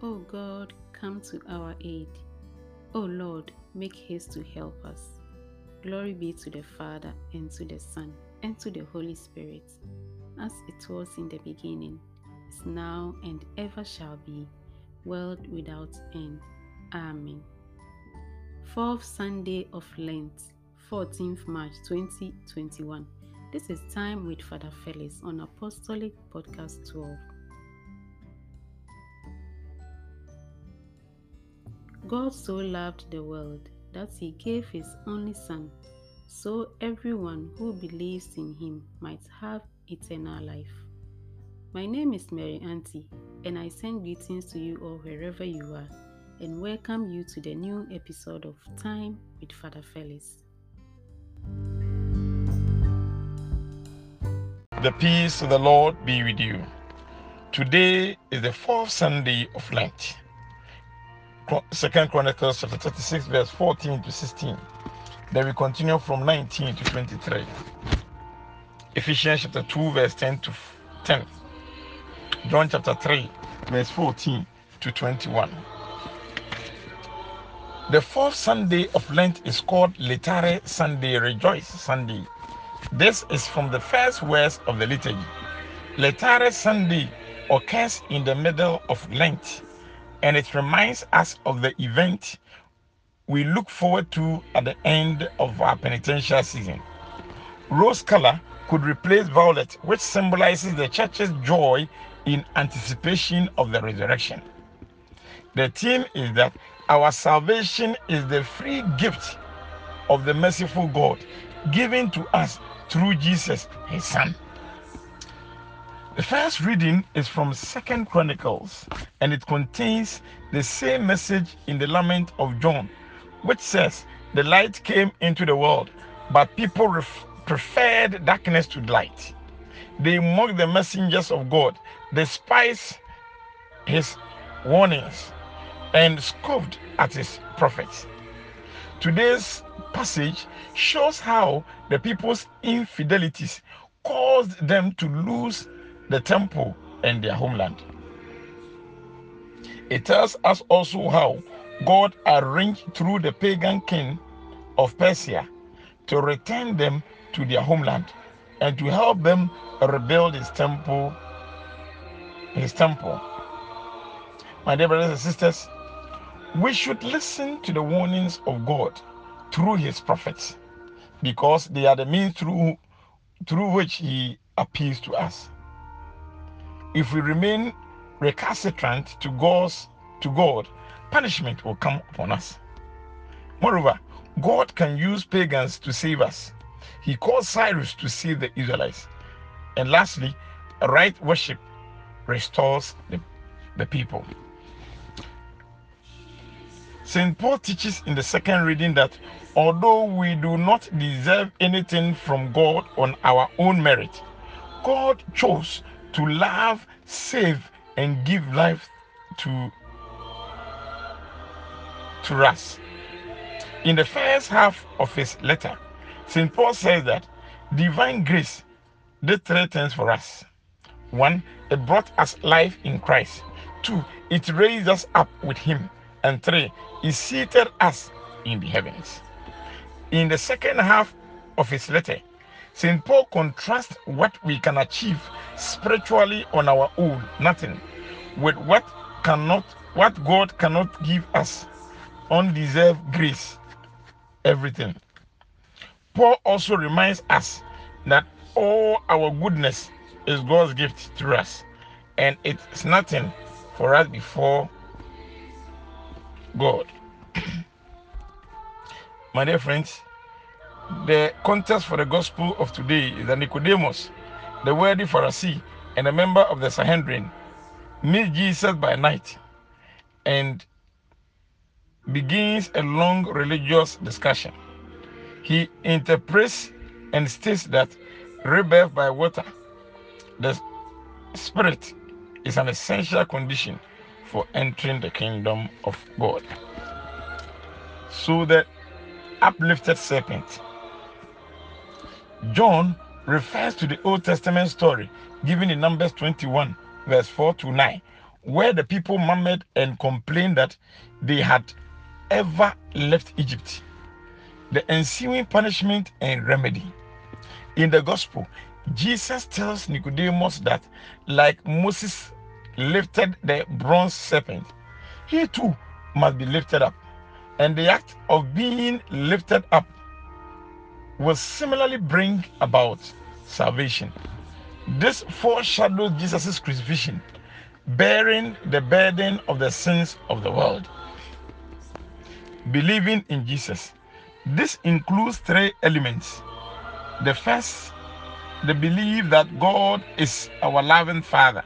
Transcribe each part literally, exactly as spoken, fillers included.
O God, come to our aid. O Lord, make haste to help us. Glory be to the Father, and to the Son, and to the Holy Spirit, as it was in the beginning, is now, and ever shall be, world without end. Amen. Fourth Sunday of Lent, fourteenth March twenty twenty-one. This is Time with Father Felix on Apostolic Podcast twelve. God so loved the world that he gave his only Son, so everyone who believes in him might have eternal life. My name is Mary Antie, and I send greetings to you all wherever you are, and welcome you to the new episode of Time with Father Felix. The peace of the Lord be with you. Today is the fourth Sunday of Lent. Second Chronicles chapter thirty-six, verse fourteen to sixteen. Then we continue from nineteen to twenty-three. Ephesians chapter two, verse ten to ten. John chapter three, verse fourteen to twenty-one. The fourth Sunday of Lent is called Letare Sunday, Rejoice Sunday. This is from the first words of the liturgy. Letare Sunday occurs in the middle of Lent, and it reminds us of the event we look forward to at the end of our penitential season. Rose color could replace violet, which symbolizes the church's joy in anticipation of the resurrection. The theme is that our salvation is the free gift of the merciful God, given to us through Jesus, his Son. The first reading is from Second Chronicles, and it contains the same message in the lament of John, which says, "The light came into the world, but people ref- preferred darkness to light. They mocked the messengers of God, despised his warnings, and scoffed at his prophets." Today's passage shows how the people's infidelities caused them to lose the temple and their homeland. It tells us also how God arranged through the pagan king of Persia to return them to their homeland and to help them rebuild his temple. His temple. My dear brothers and sisters, we should listen to the warnings of God through his prophets, because they are the means through, through which he appeals to us. If we remain recalcitrant to God's, to God, punishment will come upon us. Moreover, God can use pagans to save us. He called Cyrus to save the Israelites. And lastly, right worship restores the, the people. Saint Paul teaches in the second reading that although we do not deserve anything from God on our own merit, God chose to love, save, and give life to, to us. In the first half of his letter, Saint Paul says that divine grace did three things for us. One, it brought us life in Christ. Two, it raised us up with him. And three, it seated us in the heavens. In the second half of his letter, Saint Paul contrasts what we can achieve spiritually on our own, nothing, with what cannot, what God cannot give us, undeserved grace, everything. Paul also reminds us that all our goodness is God's gift to us, and it's nothing for us before God. My dear friends, the context for the gospel of today is that Nicodemus, the worthy Pharisee and a member of the Sanhedrin, meets Jesus by night and begins a long religious discussion. He interprets and states that rebirth by water, the Spirit, is an essential condition for entering the kingdom of God. So the uplifted serpent. John refers to the Old Testament story given in Numbers twenty-one, verse four to nine, where the people murmured and complained that they had ever left Egypt. The ensuing punishment and remedy. In the gospel, Jesus tells Nicodemus that like Moses lifted the bronze serpent, he too must be lifted up. And the act of being lifted up will similarly bring about salvation. This foreshadows Jesus' crucifixion, bearing the burden of the sins of the world. Believing in Jesus. This includes three elements. The first, the belief that God is our loving Father.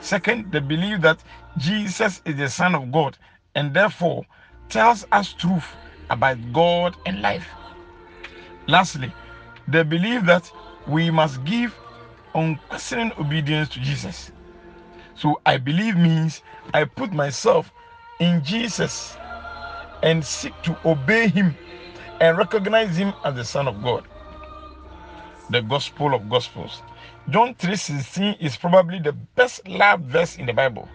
Second, the belief that Jesus is the Son of God and therefore tells us truth about God and life. Lastly, the belief that we must give unquestioning obedience to Jesus. So I believe means I put myself in Jesus and seek to obey him and recognize him as the Son of God. The Gospel of Gospels. John three sixteen is probably the best love verse in the Bible,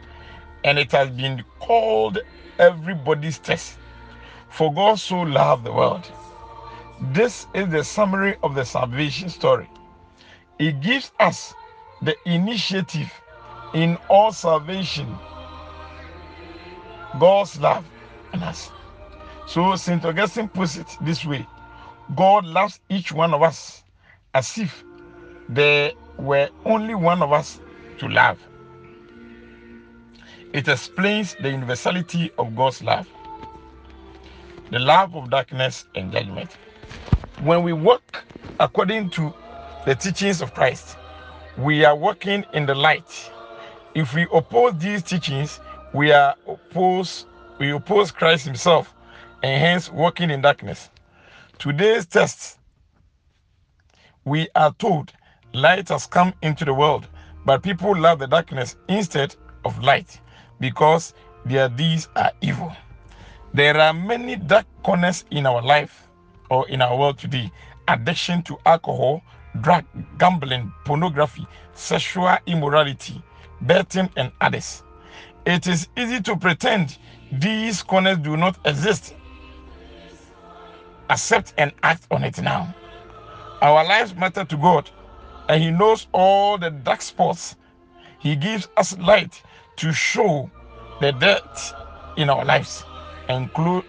and it has been called everybody's test. For God so loved the world. This is the summary of the salvation story. It gives us the initiative in all salvation, God's love on us. So Saint Augustine puts it this way: God loves each one of us as if there were only one of us to love. It explains the universality of God's love, the love of darkness and judgment. When we walk according to the teachings of Christ, we are walking in the light. If we oppose these teachings, we are oppose, we oppose Christ himself and hence walking in darkness. Today's test, we are told light has come into the world, but people love the darkness instead of light because their deeds are evil. There are many dark corners in our life or in our world today. Addiction to alcohol, drug, gambling, pornography, sexual immorality, betting, and others. It is easy to pretend these corners do not exist. Accept and act on it now. Our lives matter to God, and he knows all the dark spots. He gives us light to show the dirt in our lives and, cl-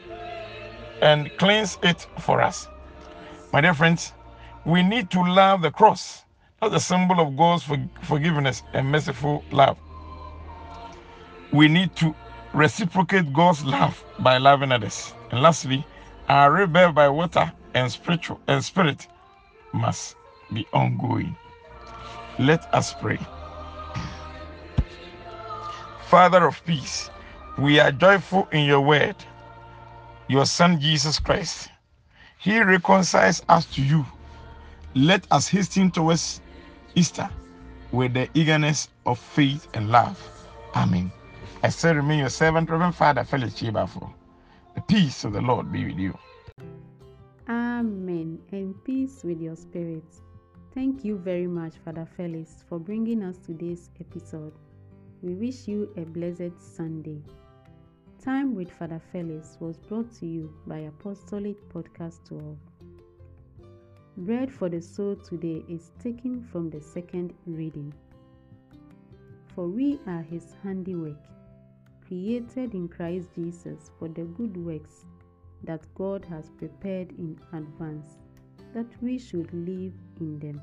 and cleanse it for us. My dear friends, we need to love the cross. That's a symbol of God's forgiveness and merciful love. We need to reciprocate God's love by loving others. And lastly, our rebirth by water and spiritual and spirit must be ongoing. Let us pray. Father of peace, we are joyful in your word, your Son Jesus Christ. He reconciles us to you. Let us hasten towards Easter with the eagerness of faith and love. Amen. I still remain your servant, Reverend Father Felix. The peace of the Lord be with you. Amen. And peace with your spirit. Thank you very much, Father Felix, for bringing us today's episode. We wish you a blessed Sunday. Time with Father Felix was brought to you by Apostolic Podcast twelve. Bread for the soul today is taken from the second reading. For we are his handiwork, created in Christ Jesus for the good works that God has prepared in advance, that we should live in them.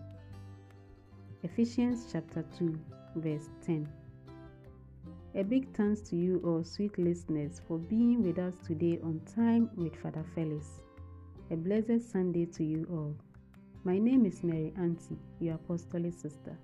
Ephesians chapter two, verse ten. A big thanks to you all, sweet listeners, for being with us today on Time with Father Felix. A blessed Sunday to you all. My name is Mary Antie, your Apostolic Sister.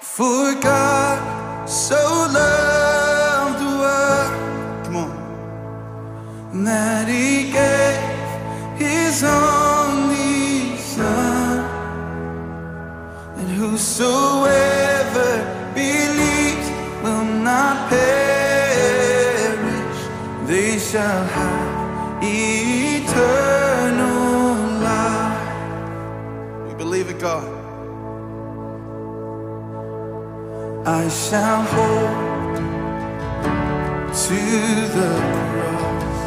For God so loved the world, come on, that he gave his only Son, and whosoever believes will not perish, they shall have eternal life. We believe in God. I shall hold to the cross.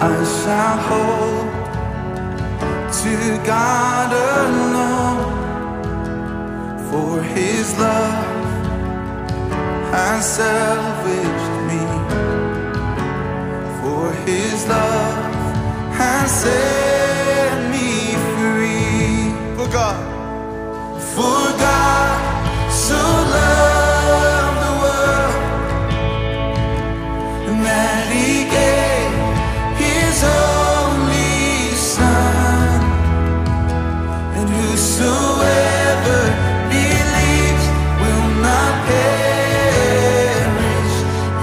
I shall hold to God alone, for His love has salvaged me. For His love has set me free. For God, for God so loved the world that He gave His only Son, and whosoever believes will not perish,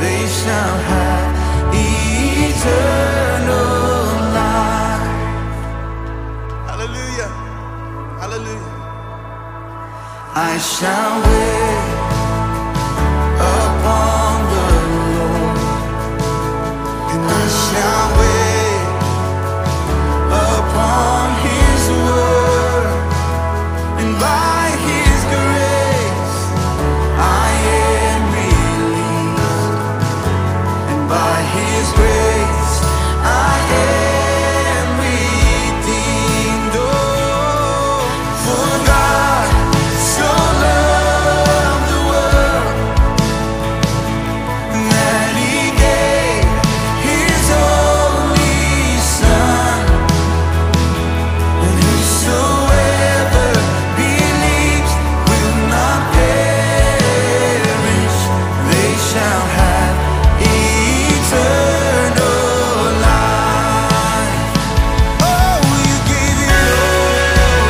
they shall have eternal life. Hallelujah, hallelujah. I shall wait upon the Lord, and I shall wait upon His word, and by His grace I am released, and by His grace I am redeemed. Oh, for God so loved the world that He gave His only Son, and whosoever believes will not perish, they shall have eternal life. Oh, you gave it all,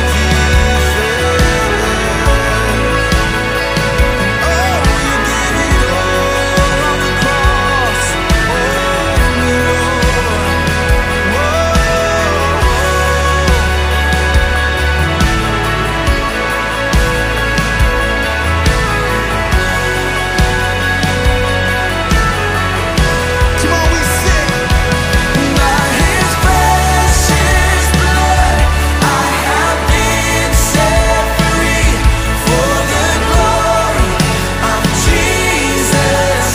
Jesus. Oh, you gave it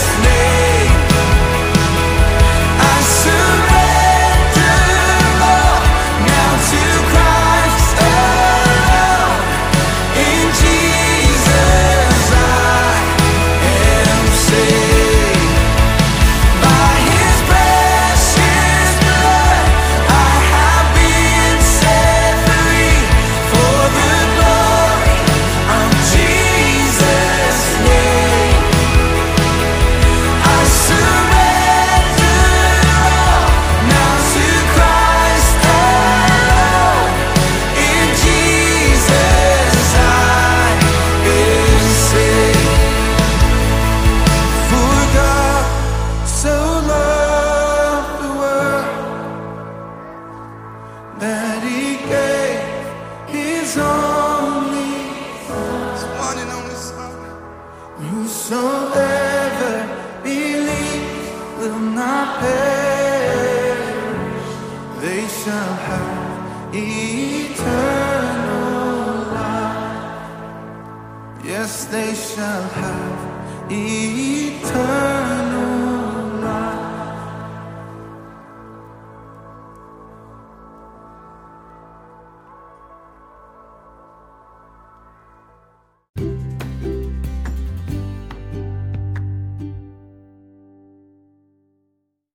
all on the cross. Oh, Lord. Come on, we sing. By His precious blood I have been set free, for the glory of Jesus' name. I surrender all now to Christ alone. In Jesus I am saved. By His precious blood I have been set free, for the glory of Jesus' name. I surrender all now to Christ alone. In Jesus I am saved. For God so loved the world that He gave His only One and only Son. whosoever believes will not perish, they shall have eternal life. Yes, they shall have eternal